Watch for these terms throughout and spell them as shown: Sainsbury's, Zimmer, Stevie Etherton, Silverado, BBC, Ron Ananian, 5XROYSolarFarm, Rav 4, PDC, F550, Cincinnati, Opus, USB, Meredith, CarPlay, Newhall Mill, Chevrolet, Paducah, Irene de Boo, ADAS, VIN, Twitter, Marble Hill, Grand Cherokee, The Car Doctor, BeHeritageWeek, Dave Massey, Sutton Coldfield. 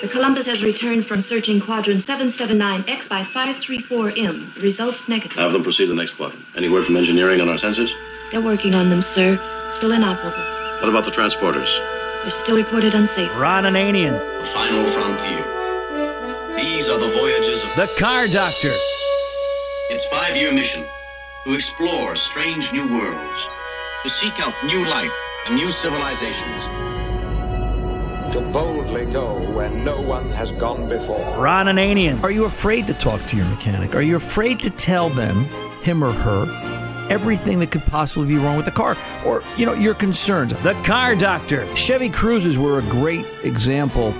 The Columbus has returned from searching quadrant 779X by 534M. Results negative. Have them proceed to the next quadrant. Any word from engineering on our sensors? They're working on them, sir. Still inoperable. What about the transporters? They're still reported unsafe. Ron Ananian. The final frontier. These are the voyages of... The Car Doctor. Its 5-year mission. To explore strange new worlds. To seek out new life and new civilizations. To boldly go where no one has gone before. Ron Ananian. Are you afraid to talk to your mechanic? Are you afraid to tell them, him or her, everything that could possibly be wrong with the car? Or, you know, your concerns. The Car Doctor. Chevy Cruisers were a great example.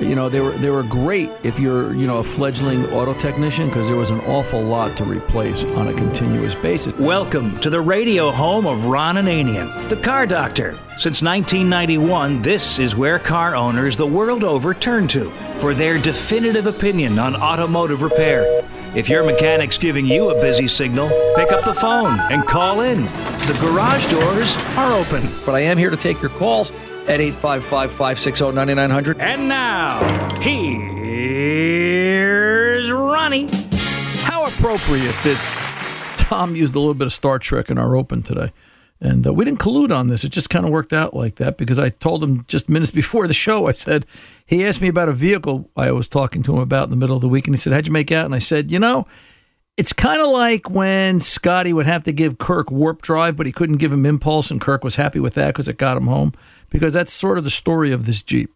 You know, they were great if you're, you know, a fledgling auto technician, because there was an awful lot to replace on a continuous basis. Welcome to the radio home of Ron Ananian, The Car Doctor. Since 1991, this is where car owners the world over turn to for their definitive opinion on automotive repair. If your mechanic's giving you a busy signal, pick up the phone and call in. The garage doors are open. But I am here to take your calls at 855-560-9900. And now, here's Ronnie. How appropriate that Tom used a little bit of Star Trek in our open today. And we didn't collude on this. It just kind of worked out like that, because I told him just minutes before the show, I said, he asked me about a vehicle I was talking to him about in the middle of the week, and he said, how'd you make out? And I said, you know, it's kind of like when Scotty would have to give Kirk warp drive, but he couldn't give him impulse, and Kirk was happy with that because it got him home, because that's sort of the story of this Jeep.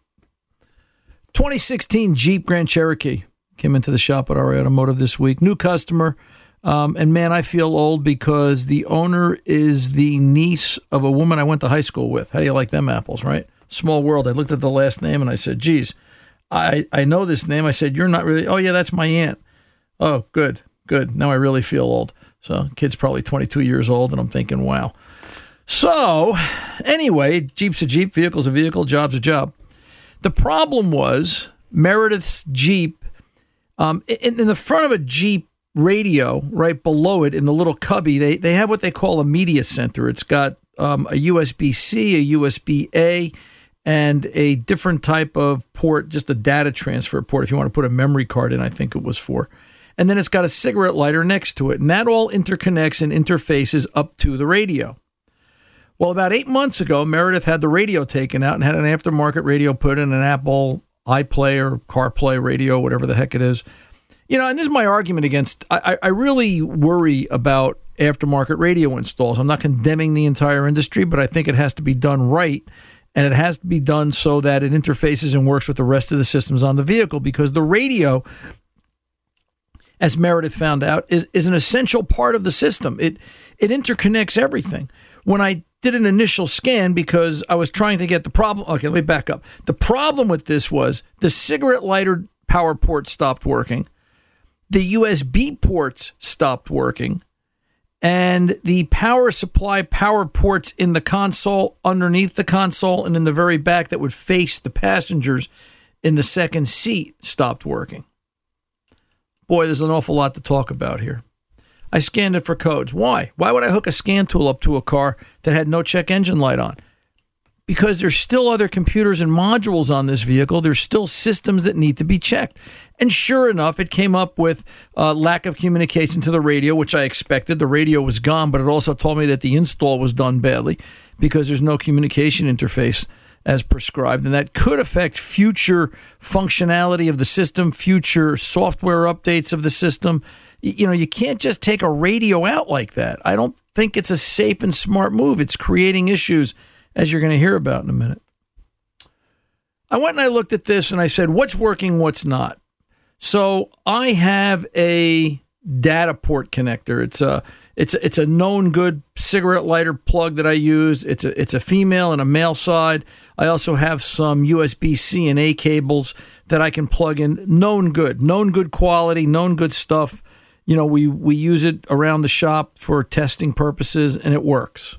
2016 Jeep Grand Cherokee came into the shop at RA Automotive this week. New customer. And man, I feel old because the owner is the niece of a woman I went to high school with. How do you like them apples, right? Small world. I looked at the last name and I said, geez, I know this name. I said, you're not really. Oh, yeah, that's my aunt. Oh, good, good. Now I really feel old. So kid's probably 22 years old, and I'm thinking, wow. So anyway, Jeep's a Jeep, vehicle's a vehicle, job's a job. The problem was Meredith's Jeep, in the front of a Jeep radio, right below it in the little cubby, they have what they call a media center. It's got a USB-C, a USB-A, and a different type of port, just a data transfer port, if you want to put a memory card in, I think it was for. And then it's got a cigarette lighter next to it, and that all interconnects and interfaces up to the radio. Well, about 8 months ago, Meredith had the radio taken out and had an aftermarket radio put in, an Apple iPlay or CarPlay radio, whatever the heck it is. You know, and this is my argument against, I really worry about aftermarket radio installs. I'm not condemning the entire industry, but I think it has to be done right. and it has to be done so that it interfaces and works with the rest of the systems on the vehicle, because the radio, as Meredith found out, is an essential part of the system. It interconnects everything. When I did an initial scan, because I was trying to get the problem... Okay, let me back up. The problem with this was the cigarette lighter power port stopped working, the USB ports stopped working, and the power supply power ports in the console, underneath the console, and in the very back that would face the passengers in the second seat stopped working. Boy, there's an awful lot to talk about here. I scanned it for codes. Why? Why would I hook a scan tool up to a car that had no check engine light on? Because there's still other computers and modules on this vehicle. There's still systems that need to be checked. And sure enough, it came up with lack of communication to the radio, which I expected. The radio was gone, but it also told me that the install was done badly because there's no communication interface as prescribed, and that could affect future functionality of the system, future software updates of the system. You know, you can't just take a radio out like that. I don't think it's a safe and smart move. It's creating issues, as you're going to hear about in a minute. I went and I looked at this and I said, what's working, what's not? So I have a data port connector. It's a known good cigarette lighter plug that I use. It's a female and a male side. I also have some USB-C and A cables that I can plug in. Known good quality, known good stuff. You know, we use it around the shop for testing purposes, and it works.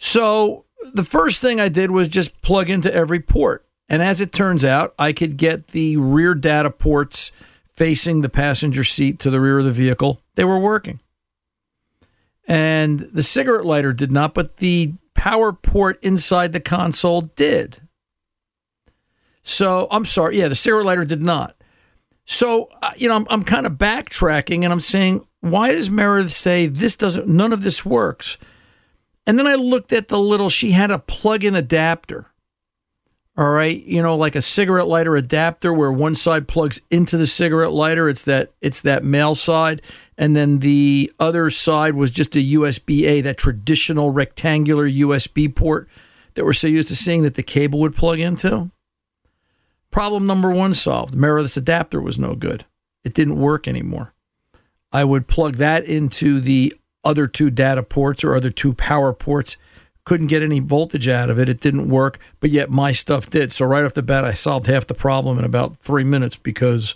So the first thing I did was just plug into every port. And as it turns out, I could get the rear data ports facing the passenger seat to the rear of the vehicle. They were working. And the cigarette lighter did not, but the power port inside the console did. The cigarette lighter did not. So, you know, I'm kind of backtracking, and I'm saying, why does Meredith say none of this works? And then I looked at she had a plug-in adapter. All right, you know, like a cigarette lighter adapter where one side plugs into the cigarette lighter. It's that male side. And then the other side was just a USB-A, that traditional rectangular USB port that we're so used to seeing that the cable would plug into. Problem number one solved. Meredith's adapter was no good. It didn't work anymore. I would plug that into the other two data ports or other two power ports. Couldn't get any voltage out of it. It didn't work, but yet my stuff did. So right off the bat, I solved half the problem in about 3 minutes, because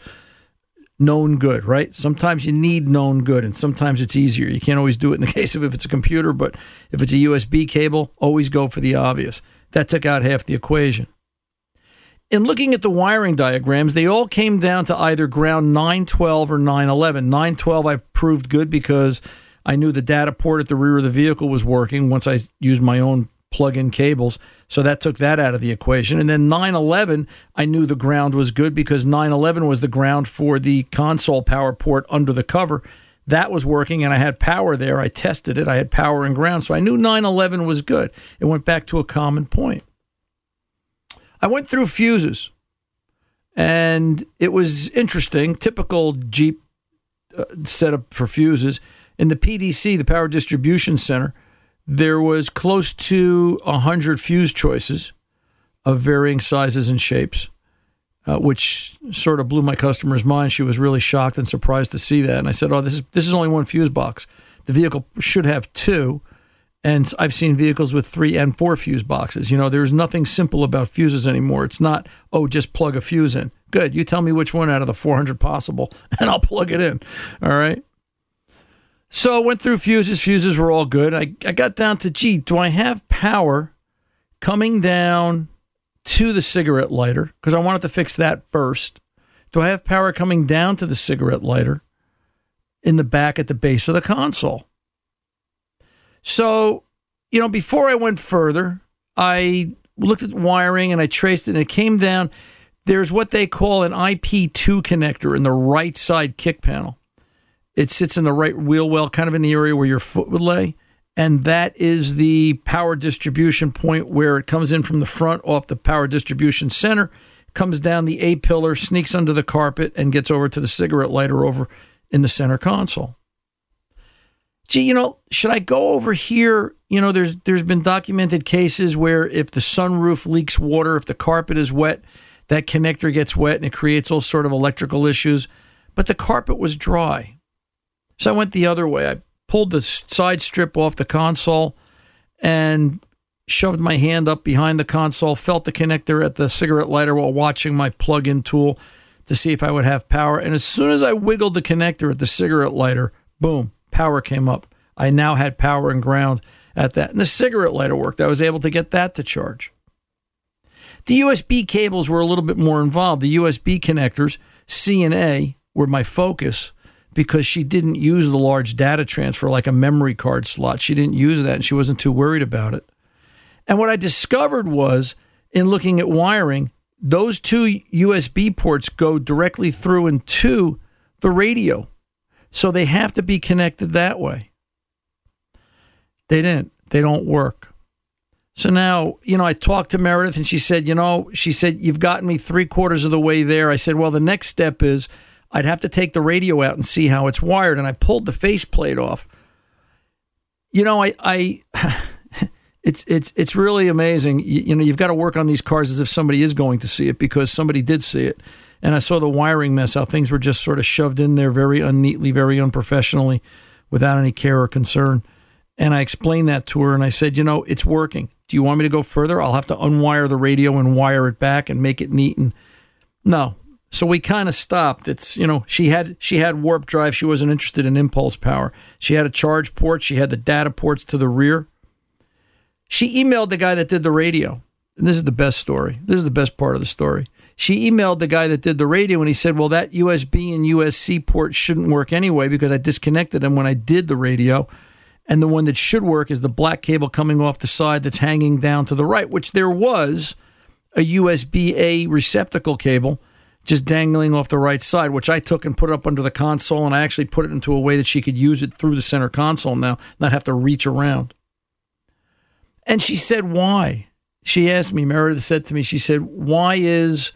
known good, right? Sometimes you need known good, and sometimes it's easier. You can't always do it in the case of if it's a computer, but if it's a USB cable, always go for the obvious. That took out half the equation. In looking at the wiring diagrams, they all came down to either ground 912 or 911. 912 I've proved good because I knew the data port at the rear of the vehicle was working once I used my own plug-in cables, so that took that out of the equation. And then 911, I knew the ground was good because 911 was the ground for the console power port under the cover. That was working, and I had power there. I tested it. I had power and ground, so I knew 911 was good. It went back to a common point. I went through fuses, and it was interesting. Typical Jeep setup for fuses. In the PDC, the Power Distribution Center, there was close to 100 fuse choices of varying sizes and shapes, which sort of blew my customer's mind. She was really shocked and surprised to see that. And I said, this is only one fuse box. The vehicle should have two. And I've seen vehicles with 3 and 4 fuse boxes. You know, there's nothing simple about fuses anymore. It's not, just plug a fuse in. Good, you tell me which one out of the 400 possible, and I'll plug it in. All right? So I went through fuses. Fuses were all good. I got down to, do I have power coming down to the cigarette lighter? Because I wanted to fix that first. Do I have power coming down to the cigarette lighter in the back at the base of the console? So, you know, before I went further, I looked at wiring and I traced it, and it came down. There's what they call an IP2 connector in the right side kick panel. It sits in the right wheel well, kind of in the area where your foot would lay, and that is the power distribution point where it comes in from the front off the power distribution center, comes down the A-pillar, sneaks under the carpet, and gets over to the cigarette lighter over in the center console. gee, you know, should I go over here? You know, there's been documented cases where if the sunroof leaks water, if the carpet is wet, that connector gets wet and it creates all sort of electrical issues. But the carpet was dry. So I went the other way. I pulled the side strip off the console and shoved my hand up behind the console, felt the connector at the cigarette lighter while watching my plug-in tool to see if I would have power. And as soon as I wiggled the connector at the cigarette lighter, boom, power came up. I now had power and ground at that. And the cigarette lighter worked. I was able to get that to charge. The USB cables were a little bit more involved. The USB connectors, C and A, were my focus because she didn't use the large data transfer like a memory card slot. She didn't use that, and she wasn't too worried about it. And what I discovered was, in looking at wiring, those two USB ports go directly through and to the radio. So they have to be connected that way. They didn't. They don't work. So now, you know, I talked to Meredith, and she said, you know, she said, you've gotten me 3/4 of the way there. I said, well, the next step is I'd have to take the radio out and see how it's wired. And I pulled the faceplate off. You know, I It's really amazing. You know, you've got to work on these cars as if somebody is going to see it, because somebody did see it. And I saw the wiring mess, how things were just sort of shoved in there very unneatly, very unprofessionally, without any care or concern. And I explained that to her, and I said, you know, it's working. Do you want me to go further? I'll have to unwire the radio and wire it back and make it neat. And no. So we kind of stopped. It's, you know, she had warp drive. She wasn't interested in impulse power. She had a charge port. She had the data ports to the rear. She emailed the guy that did the radio. And this is the best story. This is the best part of the story. She emailed the guy that did the radio, and he said, well, that USB and USC port shouldn't work anyway because I disconnected them when I did the radio. And the one that should work is the black cable coming off the side that's hanging down to the right, which there was a USB-A receptacle cable just dangling off the right side, which I took and put it up under the console, and I actually put it into a way that she could use it through the center console now, not have to reach around. And she said, why? She asked me, Meredith said to me, she said, why is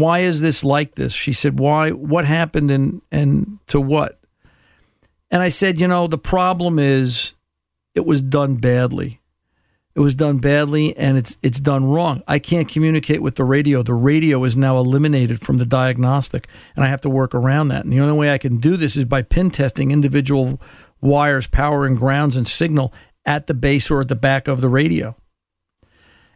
this like this? She said, why, what happened and to what? And I said, you know, the problem is it was done badly. It was done badly, and it's done wrong. I can't communicate with the radio. The radio is now eliminated from the diagnostic, and I have to work around that. And the only way I can do this is by pin testing individual wires, power and grounds, and signal at the base or at the back of the radio.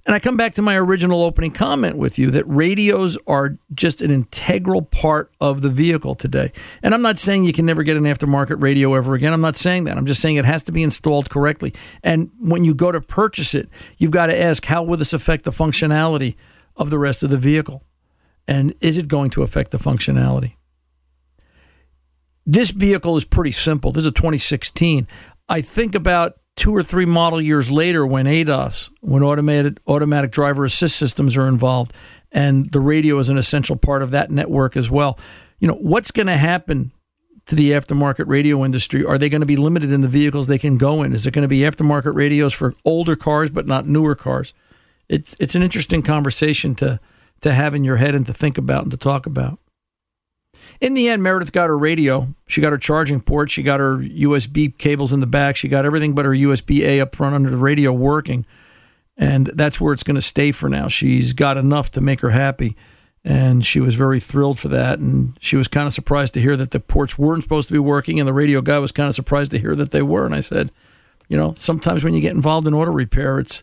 And I come back to my original opening comment with you that radios are just an integral part of the vehicle today. And I'm not saying you can never get an aftermarket radio ever again. I'm not saying that. I'm just saying it has to be installed correctly. And when you go to purchase it, you've got to ask, how will this affect the functionality of the rest of the vehicle? And is it going to affect the functionality? This vehicle is pretty simple. This is a 2016. I think about 2 or 3 model years later, when ADAS, when automatic driver assist systems are involved, and the radio is an essential part of that network as well. You know, what's going to happen to the aftermarket radio industry? Are they going to be limited in the vehicles they can go in? Is it going to be aftermarket radios for older cars but not newer cars? It's an interesting conversation to have in your head and to think about and to talk about. In the end, Meredith got her radio. She got her charging port. She got her USB cables in the back. She got everything but her USB-A up front under the radio working. And that's where it's going to stay for now. She's got enough to make her happy. And she was very thrilled for that. And she was kind of surprised to hear that the ports weren't supposed to be working. And the radio guy was kind of surprised to hear that they were. And I said, you know, sometimes when you get involved in auto repair, it's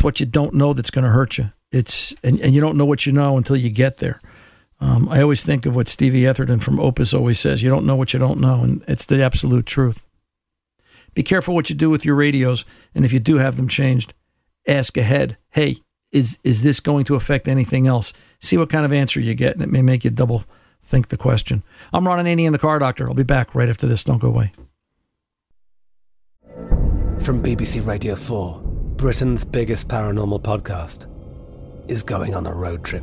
what you don't know that's going to hurt you. And you don't know what you know until you get there. I always think of what Stevie Etherton from Opus always says, you don't know what you don't know, and it's the absolute truth. Be careful what you do with your radios, and if you do have them changed, ask ahead, hey, is this going to affect anything else? See what kind of answer you get, and it may make you double think the question. I'm Ron Ananian, The Car Doctor. I'll be back right after this. Don't go away. From BBC Radio 4, Britain's biggest paranormal podcast is going on a road trip.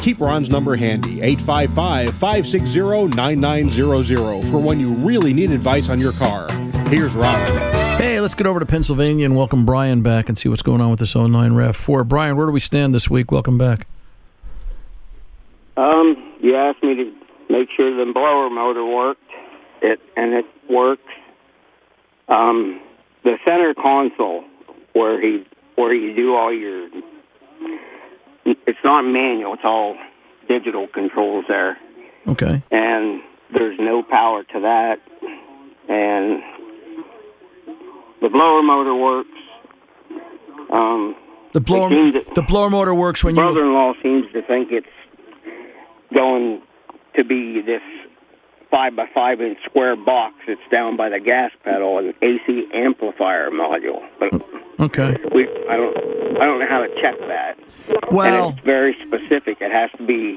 Keep Ron's number handy, 855-560-9900, for when you really need advice on your car. Here's Ron. Hey, let's get over to Pennsylvania and welcome Brian back and see what's going on with this 09 Rav 4. Brian, where do we stand this week? Welcome back. You asked me to make sure the blower motor worked, and it works. The center console, where you do all your... It's not manual. It's all digital controls there. Okay. And there's no power to that. And the blower motor works. The blower motor works when brother-in-law seems to think it's going to be this 5x5-inch square box that's down by the gas pedal and AC amplifier module. But okay. I don't know how to check that. Well, and it's very specific. It has to be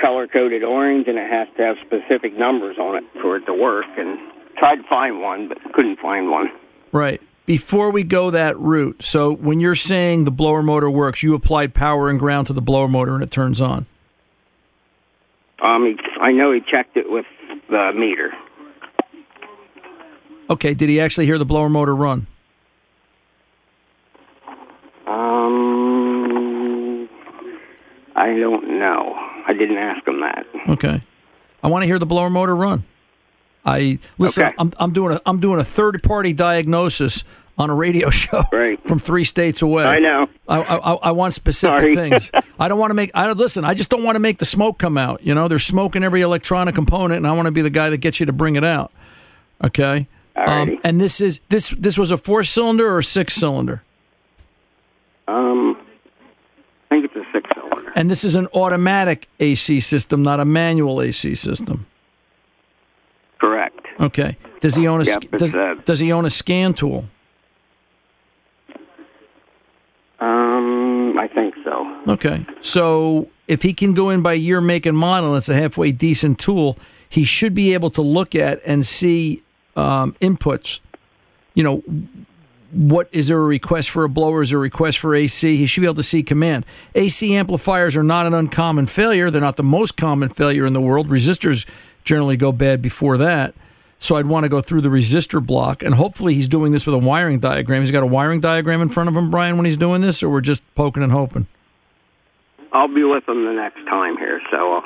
color-coded orange, and it has to have specific numbers on it for it to work. And tried to find one, but couldn't find one. Right. Before we go that route, so when you're saying the blower motor works, you applied power and ground to the blower motor, and it turns on. I know he checked it with the meter. Okay. Did he actually hear the blower motor run? I don't know. I didn't ask him that. Okay. I want to hear the blower motor run. Okay. I'm doing a third party diagnosis on a radio show from 3 states away. I know. I want specific things. I don't want to make. I just don't want to make the smoke come out. You know, there's smoke in every electronic component, and I want to be the guy that gets you to bring it out. Okay. And this was a 4-cylinder or a 6-cylinder. I think it's a 6-cylinder. And this is an automatic AC system, not a manual AC system. Correct. Okay. Does he own a does he own a scan tool? I think so. Okay. So if he can go in by year, make, and model, and it's a halfway decent tool, he should be able to look at and see inputs. You know, what is there a request for a blower? Is there a request for AC? He should be able to see command. AC amplifiers are not an uncommon failure. They're not the most common failure in the world. Resistors generally go bad before that. So I'd want to go through the resistor block, and hopefully he's doing this with a wiring diagram. He's got a wiring diagram in front of him, Brian, when he's doing this, or we're just poking and hoping? I'll be with him the next time here, so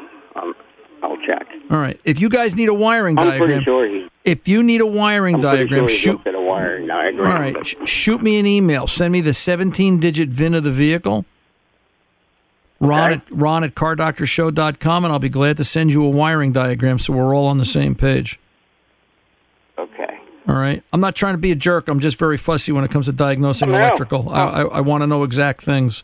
I'll check. All right. If you guys need a wiring diagram... I'm pretty sure shoot at a wiring diagram. All right. Shoot me an email. Send me the 17-digit VIN of the vehicle, Ron at cardoctorshow.com, and I'll be glad to send you a wiring diagram so we're all on the same page. Okay. All right. I'm not trying to be a jerk. I'm just very fussy when it comes to diagnosing electrical. I want to know exact things.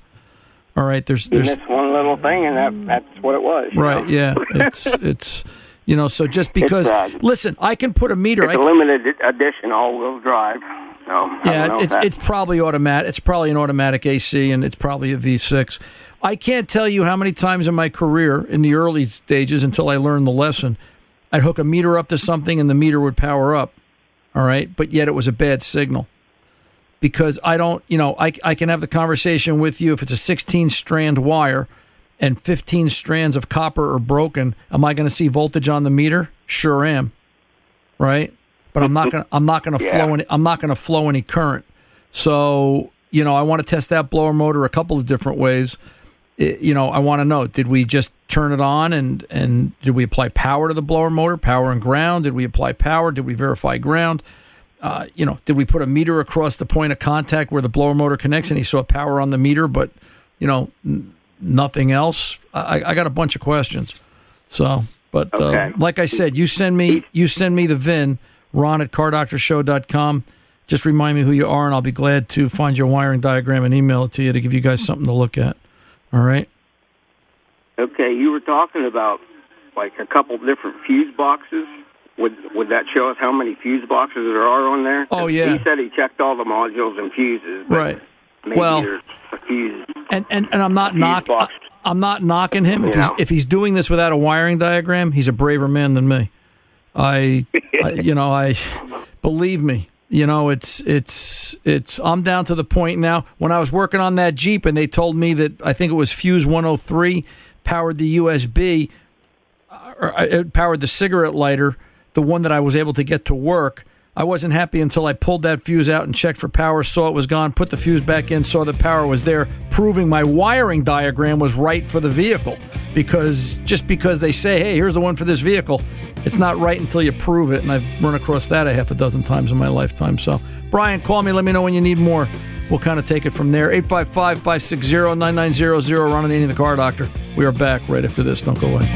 All right. There's this one little thing, and that's what it was. Right. Know? Yeah. It's you know. So just because, listen, I can put a meter. It's a limited edition all-wheel drive. So yeah. It's probably automatic. It's probably an automatic AC, and it's probably a V6. I can't tell you how many times in my career, in the early stages, until I learned the lesson, I'd hook a meter up to something, and the meter would power up. All right, but yet it was a bad signal because I don't, you know, I can have the conversation with you if it's a 16-strand wire and 15 strands of copper are broken. Am I going to see voltage on the meter? Sure am, right? But I'm not going to flow any current. So you know, I want to test that blower motor a couple of different ways. You know, I want to know, did we just turn it on and did we apply power to the blower motor, power and ground? Did we apply power? Did we verify ground? You know, did we put a meter across the point of contact where the blower motor connects and he saw power on the meter, but, you know, nothing else? I got a bunch of questions. So, but okay. Like I said, you send me the VIN, Ron at cardoctorshow.com. Just remind me who you are, and I'll be glad to find your wiring diagram and email it to you to give you guys something to look at. All right. Okay, you were talking about like a couple different fuse boxes. Would that show us how many fuse boxes there are on there? Oh yeah. He said he checked all the modules and fuses. Right. Maybe there's a fuse. And I'm not knocking him if he's doing this without a wiring diagram. He's a braver man than me. I believe me. You know, it's I'm down to the point now. When I was working on that Jeep and they told me that I think it was fuse 103 powered the USB, or it powered the cigarette lighter, the one that I was able to get to work, I wasn't happy until I pulled that fuse out and checked for power, saw it was gone, put the fuse back in, saw the power was there, proving my wiring diagram was right for the vehicle. Because just because they say, hey, here's the one for this vehicle, it's not right until you prove it. And I've run across that a half a dozen times in my lifetime. So, Brian, call me. Let me know when you need more. We'll kind of take it from there. 855-560-9900. Ron Ananian, The Car Doctor. We are back right after this. Don't go away.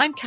I'm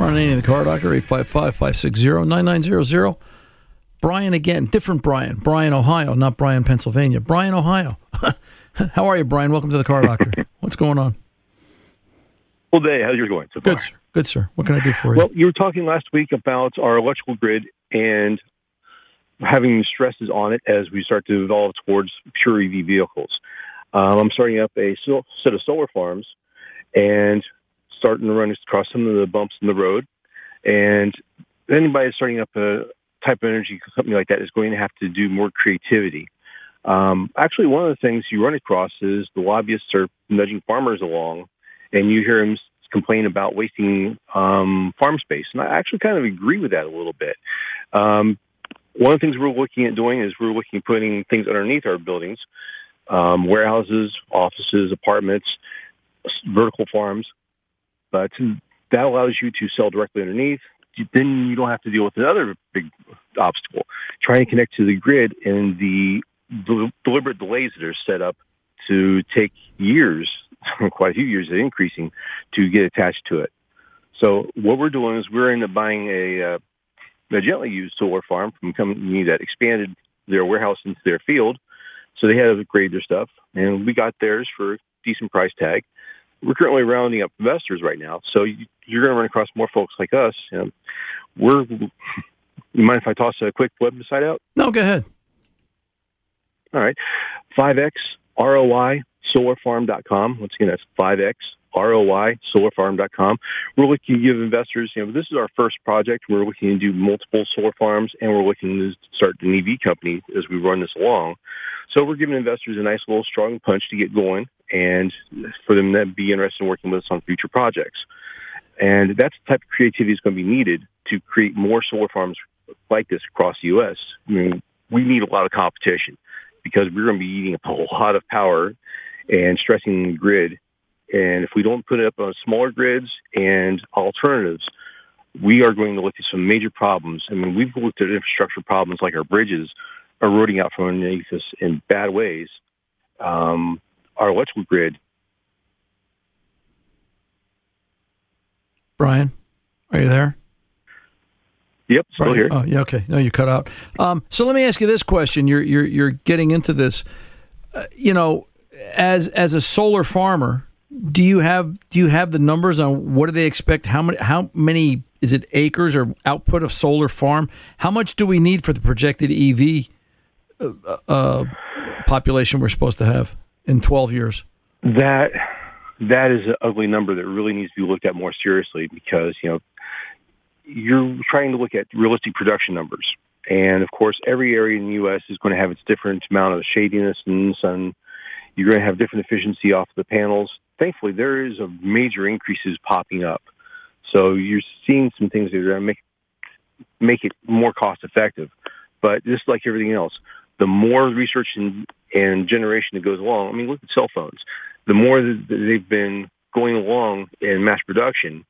Ron Ananian, The Car Doctor, 855-560-9900. Brian again, different Brian. Brian, Ohio, not Brian, Pennsylvania. Brian, Ohio. How are you, Brian? Welcome to The Car Doctor. What's going on? Well, day. How's yours going? So far? Good, sir. Good, sir. What can I do for you? Well, you were talking last week about our electrical grid and having stresses on it as we start to evolve towards pure EV vehicles. I'm starting up a set of solar farms and starting to run across some of the bumps in the road. And anybody starting up a type of energy company like that is going to have to do more creativity. Actually, one of the things you run across is the lobbyists are nudging farmers along, and you hear them complain about wasting farm space. And I actually kind of agree with that a little bit. One of the things we're looking at doing is we're looking at putting things underneath our buildings, warehouses, offices, apartments, vertical farms. But that allows you to sell directly underneath. Then you don't have to deal with another big obstacle, trying to connect to the grid and the deliberate delays that are set up to take years, quite a few years of increasing, to get attached to it. So what we're doing is we're into buying a gently used solar farm from a company that expanded their warehouse into their field. So they had to upgrade their stuff, and we got theirs for a decent price tag. We're currently rounding up investors right now, so you're going to run across more folks like us. You mind if I toss a quick website out? No, go ahead. All right. 5XROYSolarFarm.com. Once again, that's 5XROYSolarFarm.com. We're looking to give investors, this is our first project. We're looking to do multiple solar farms, and we're looking to start an EV company as we run this along. So we're giving investors a nice little strong punch to get going and for them to be interested in working with us on future projects. And that's the type of creativity that's going to be needed to create more solar farms like this across the U.S. I mean, we need a lot of competition, because we're going to be eating up a lot of power and stressing the grid. And if we don't put it up on smaller grids and alternatives, we are going to look at some major problems. I mean, we've looked at infrastructure problems like our bridges eroding out from underneath us in bad ways, our electrical grid. Brian, are you there? Yep, still here. Oh, yeah, okay. No, you cut out. So let me ask you this question. You're getting into this. As a solar farmer, do you have the numbers on what do they expect? How many is it acres or output of solar farm? How much do we need for the projected EV population we're supposed to have in 12 years? That is an ugly number that really needs to be looked at more seriously, because you're trying to look at realistic production numbers. And, of course, every area in the U.S. is going to have its different amount of shadiness and sun. You're going to have different efficiency off the panels. Thankfully, there is a major increases popping up. So you're seeing some things that are going to make it more cost-effective. But just like everything else, the more research and generation that goes along, I mean, look at cell phones. The more that they've been going along in mass production,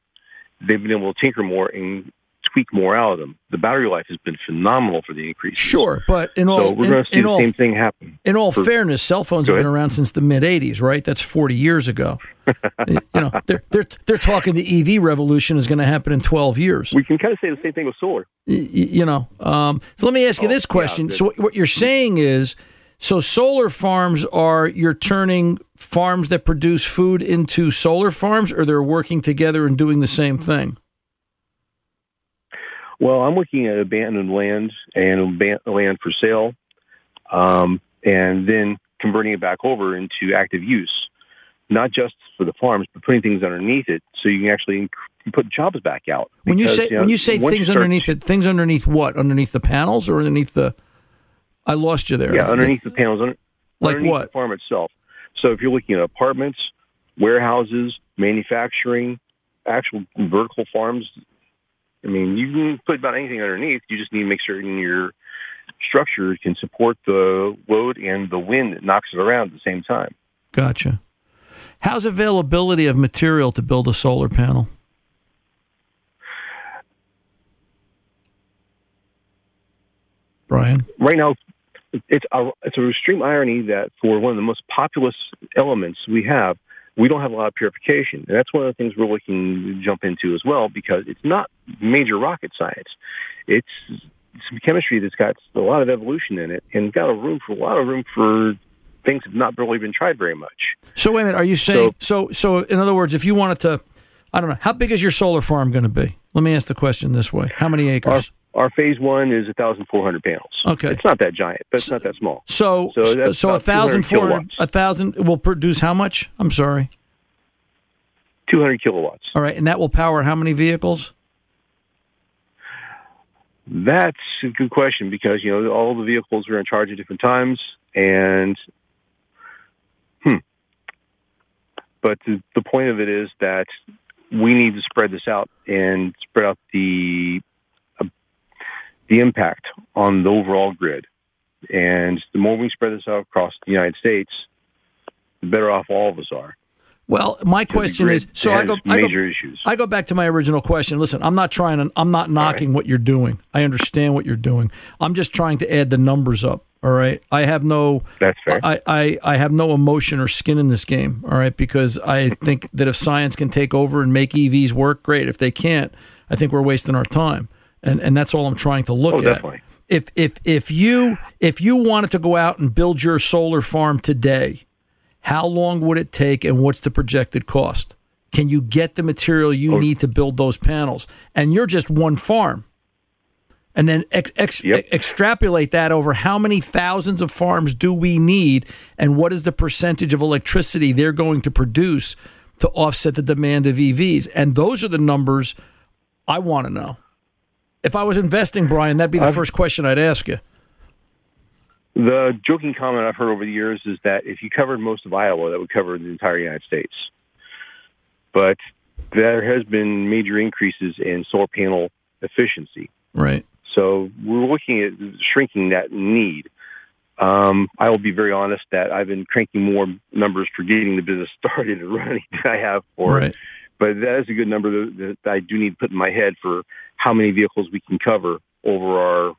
they've been able to tinker more and tweak more out of them. The battery life has been phenomenal for the increase. Sure, but in all fairness, cell phones have been around since the mid-'80s, right? That's 40 years ago. They're talking the EV revolution is going to happen in 12 years. We can kind of say the same thing with solar. So let me ask you this question. Yeah, so what you're saying is, so solar farms you're turning farms that produce food into solar farms, or they're working together and doing the same thing? Well, I'm looking at abandoned land and land for sale, and then converting it back over into active use, not just for the farms, but putting things underneath it so you can actually put jobs back out. Because, when you say things underneath it, things underneath what? Underneath the panels or underneath the... I lost you there. Yeah, underneath the panels. Underneath what? The farm itself. So if you're looking at apartments, warehouses, manufacturing, actual vertical farms, I mean, you can put about anything underneath. You just need to make certain your structure can support the load and the wind that knocks it around at the same time. Gotcha. How's availability of material to build a solar panel? Brian? Right now, it's an extreme irony that for one of the most populous elements we have, we don't have a lot of purification. And that's one of the things we're looking to jump into as well, because it's not major rocket science. It's some chemistry that's got a lot of evolution in it and got a lot of room for things that have not really been tried very much. So wait a minute, are you saying, so in other words, if you wanted to, I don't know, how big is your solar farm going to be? Let me ask the question this way. How many acres? Our phase one is 1,400 panels. Okay. It's not that giant, but it's not that small. So 1,400 will produce how much? I'm sorry. 200 kilowatts. All right, and that will power how many vehicles? That's a good question, because, you know, all the vehicles are in charge at different times, and but the point of it is that we need to spread this out and spread out the impact on the overall grid. And the more we spread this out across the United States, the better off all of us are. Well, my question is, so I go back to my original question. Listen, I'm not knocking what you're doing. I understand what you're doing. I'm just trying to add the numbers up. All right. I have no, that's fair. I have no emotion or skin in this game. All right. Because I think that if science can take over and make EVs work, great. If they can't, I think we're wasting our time. And that's all I'm trying to look at. Definitely. If you wanted to go out and build your solar farm today, how long would it take and what's the projected cost? Can you get the material you need to build those panels? And you're just one farm. And then extrapolate that over how many thousands of farms do we need, and what is the percentage of electricity they're going to produce to offset the demand of EVs? And those are the numbers I want to know. If I was investing, Brian, that'd be the first question I'd ask you. The joking comment I've heard over the years is that if you covered most of Iowa, that would cover the entire United States. But there has been major increases in solar panel efficiency. Right. So we're looking at shrinking that need. I will be very honest that I've been cranking more numbers for getting the business started and running than I have for it. But that is a good number that I do need to put in my head for how many vehicles we can cover over our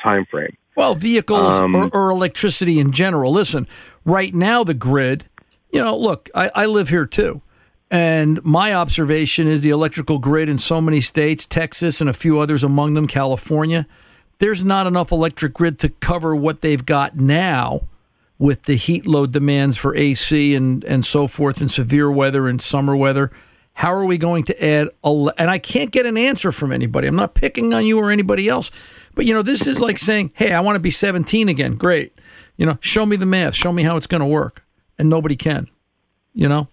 time frame. Well, vehicles or electricity in general. Listen, right now the grid, you know, look, I live here too. And my observation is the electrical grid in so many states, Texas and a few others, among them California, there's not enough electric grid to cover what they've got now with the heat load demands for AC and so forth, and severe weather and summer weather. How are we going to add? And I can't get an answer from anybody. I'm not picking on you or anybody else. But, you know, this is like saying, hey, I want to be 17 again. Great. You know, show me the math. Show me how it's going to work. And nobody can, you know.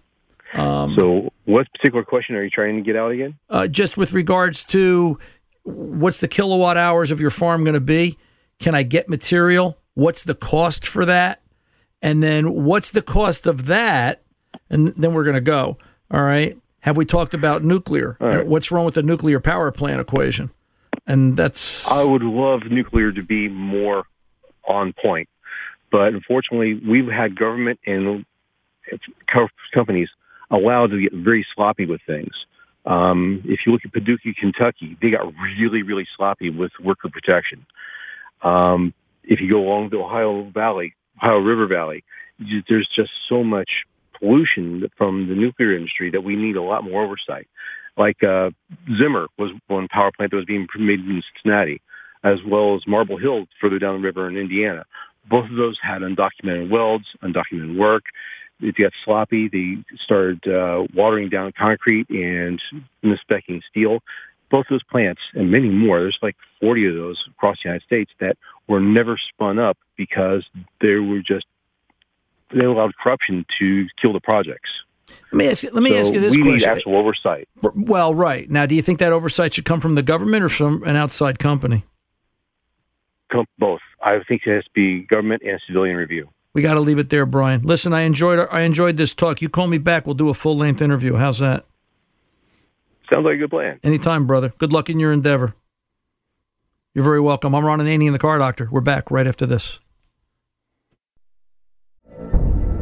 So what particular question are you trying to get out again? Just with regards to what's the kilowatt hours of your farm going to be? Can I get material? What's the cost for that? And then what's the cost of that? And then we're going to go. All right. Have we talked about nuclear? Right. What's wrong with the nuclear power plant equation? And that's... I would love nuclear to be more on point. But unfortunately, we've had government and companies allowed to get very sloppy with things. If you look at Paducah, Kentucky, they got really, really sloppy with worker protection. If you go along the Ohio River Valley, there's just so much pollution from the nuclear industry that we need a lot more oversight. Like Zimmer was one power plant that was being made in Cincinnati, as well as Marble Hill further down the river in Indiana. Both of those had undocumented welds, undocumented work. It got sloppy. They started watering down concrete and mis-speccing steel. Both those plants and many more, there's like 40 of those across the United States that were never spun up because they allowed corruption to kill the projects. Let me ask you this question. We need actual oversight. Well, right. Now, do you think that oversight should come from the government or from an outside company? Both. I think it has to be government and civilian review. We got to leave it there, Brian. Listen, I enjoyed this talk. You call me back. We'll do a full-length interview. How's that? Sounds like a good plan. Anytime, brother. Good luck in your endeavor. You're very welcome. I'm Ron Ananian, The Car Doctor. We're back right after this.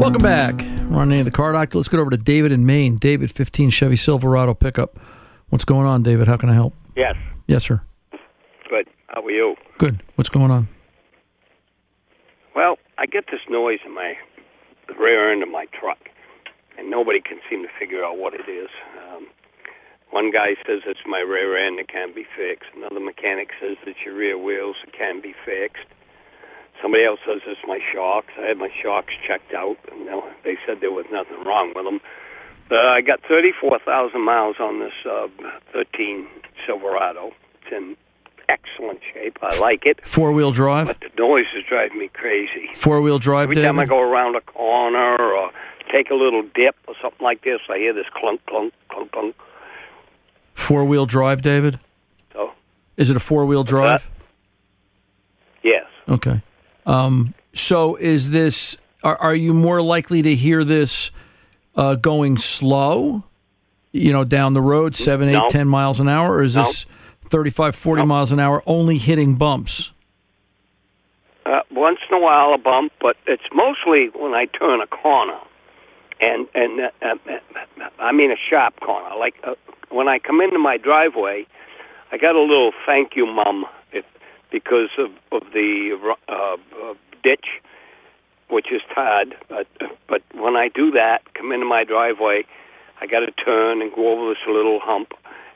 Welcome back. Ron Ananian, The Car Doctor. Let's get over to David in Maine. David, 15 Chevy Silverado pickup. What's going on, David? How can I help? Yes. Yes, sir. Good. How are you? Good. What's going on? Well, I get this noise in my rear end of my truck, and nobody can seem to figure out what it is. One guy says it's my rear end, it can't be fixed. Another mechanic says it's your rear wheels, it can't be fixed. Somebody else says it's my shocks. I had my shocks checked out, and they said there was nothing wrong with them. I got 34,000 miles on this 13 Silverado. It's in excellent shape. I like it. Four-wheel drive? But the noise is driving me crazy. Four-wheel drive, Every David? Time I go around a corner or take a little dip or something like this, I hear this clunk, clunk, clunk, clunk. Four-wheel drive, David? So? Is it a four-wheel drive? Yes. Okay. So is this, are you more likely to hear this going slow, you know, down the road, 7, 8, 10 miles an hour, or is this 35, 40 miles an hour only hitting bumps? Once in a while a bump, but it's mostly when I turn a corner, and I mean a sharp corner, like when I come into my driveway, I got a little thank you, Mom, because of the ditch, which is tied. But when I do that, come into my driveway, I got to turn and go over this little hump,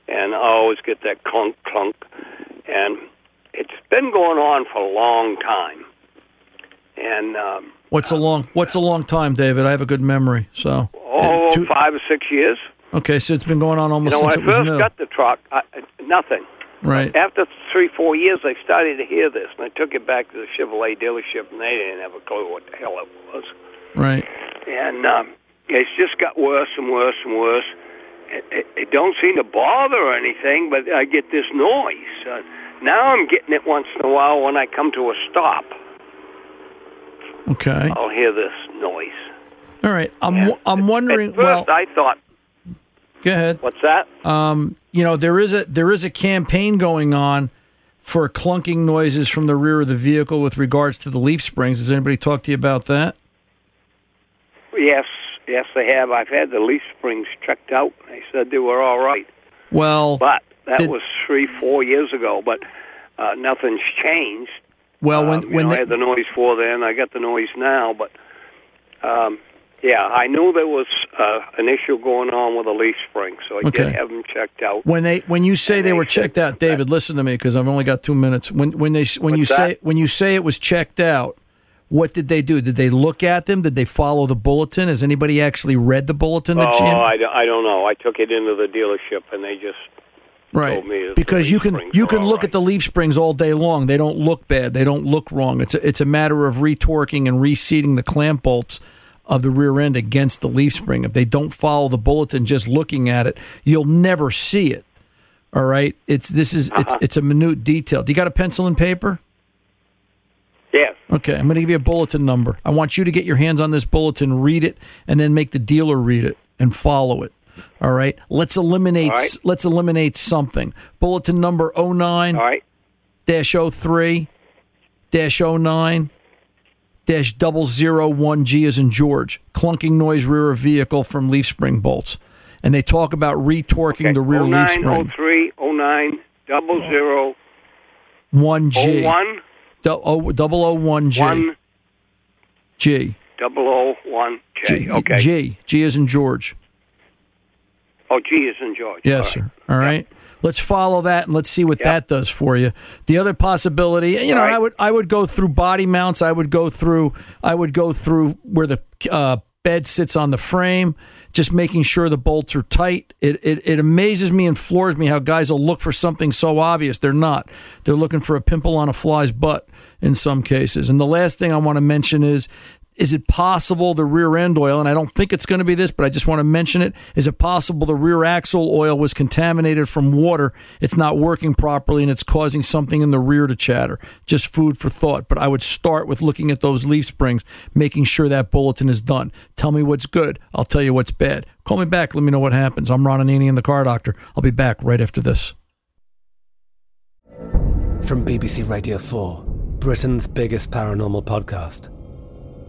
and I always get that clunk, clunk. And it's been going on for a long time. And what's a long time, David? I have a good memory, so 5 or 6 years. Okay, so it's been going on almost since it was new. When I first got the truck, nothing. Right. After 3-4 years, I started to hear this, and I took it back to the Chevrolet dealership, and they didn't have a clue what the hell it was. Right. And it's just got worse and worse and worse. It don't seem to bother anything, but I get this noise. Now I'm getting it once in a while when I come to a stop. Okay. I'll hear this noise. All right. I'm wondering. At first, I thought. Go ahead. What's that? You know, there is a campaign going on for clunking noises from the rear of the vehicle with regards to the leaf springs. Has anybody talked to you about that? Yes, they have. I've had the leaf springs checked out. They said they were all right. Well, but that was 3-4 years ago. But nothing's changed. Well, I had the noise for then, I got the noise now. But yeah, I knew there was an issue going on with a leaf spring, so I did have them checked out. When you say they were checked out, David, listen to me because I've only got 2 minutes. When you say it was checked out, What did they do? Did they look at them? Did they follow the bulletin? Has anybody actually read the bulletin? I don't know. I took it into the dealership, and they just told me. Because you can look at the leaf springs all day long. They don't look bad. They don't look wrong. It's a matter of retorquing and reseating the clamp bolts of the rear end against the leaf spring. If they don't follow the bulletin, just looking at it, you'll never see it. All right, it's a minute detail. Do you got a pencil and paper? Yes. Okay, I'm going to give you a bulletin number. I want you to get your hands on this bulletin, read it, and then make the dealer read it and follow it. All right. Let's eliminate something. Bulletin number 09-03-09-0001. G as in George. Clunking noise rear of vehicle from leaf spring bolts. And they talk about retorquing the rear leaf spring. 09-03-09-0001G. 0001G. Okay. G as in George. Oh, G as in George. Yes, sir. All right. Yep. Let's follow that and let's see what that does for you. The other possibility, I would go through body mounts. I would go through where the bed sits on the frame, just making sure the bolts are tight. It amazes me and floors me how guys will look for something so obvious. They're not. They're looking for a pimple on a fly's butt in some cases. And the last thing I want to mention is it possible the rear end oil, and I don't think it's going to be this, but I just want to mention it, is it possible the rear axle oil was contaminated from water? It's not working properly, and it's causing something in the rear to chatter. Just food for thought. But I would start with looking at those leaf springs, making sure that bulletin is done. Tell me what's good. I'll tell you what's bad. Call me back. Let me know what happens. I'm Ron Ananian, the Car Doctor. I'll be back right after this. From BBC Radio 4, Britain's biggest paranormal podcast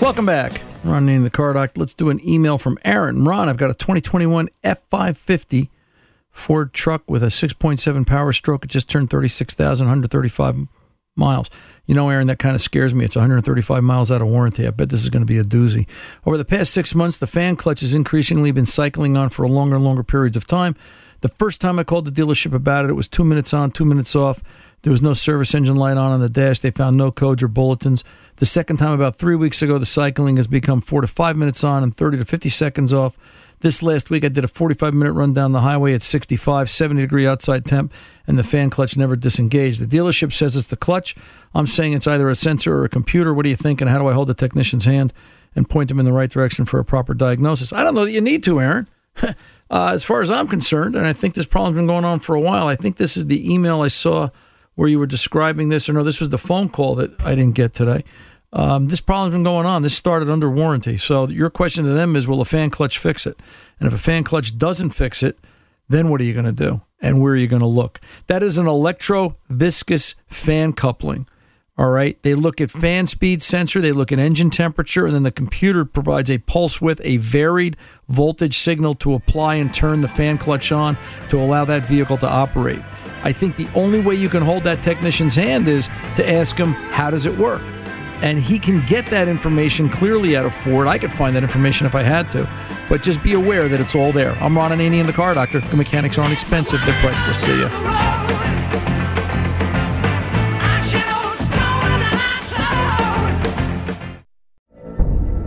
Welcome back. Ron Ananian, the Car Doctor. Let's do an email from Aaron. Ron, I've got a 2021 F550 Ford truck with a 6.7 power stroke. It just turned 36,000, 135 miles. You know, Aaron, that kind of scares me. It's 135 miles out of warranty. I bet this is going to be a doozy. Over the past 6 months, the fan clutch has increasingly been cycling on for longer and longer periods of time. The first time I called the dealership about it, it was 2 minutes on, 2 minutes off. There was no service engine light on the dash. They found no codes or bulletins. The second time, about 3 weeks ago, the cycling has become 4 to 5 minutes on and 30 to 50 seconds off. This last week, I did a 45-minute run down the highway at 65, 70-degree outside temp, and the fan clutch never disengaged. The dealership says it's the clutch. I'm saying it's either a sensor or a computer. What do you think, and how do I hold the technician's hand and point them in the right direction for a proper diagnosis? I don't know that you need to, Aaron. As far as I'm concerned, and I think this problem's been going on for a while, I think this is the email I saw where you were describing this, or no, this was the phone call that I didn't get today. This problem's been going on. This started under warranty. So your question to them is, will a fan clutch fix it? And if a fan clutch doesn't fix it, then what are you going to do? And where are you going to look? That is an electro-viscous fan coupling. All right. They look at fan speed sensor, they look at engine temperature, and then the computer provides a pulse width, a varied voltage signal to apply and turn the fan clutch on to allow that vehicle to operate. I think the only way you can hold that technician's hand is to ask him, how does it work? And he can get that information clearly out of Ford. I could find that information if I had to. But just be aware that it's all there. I'm Ron Ananian, The Car Doctor. The mechanics aren't expensive. They're priceless. See ya.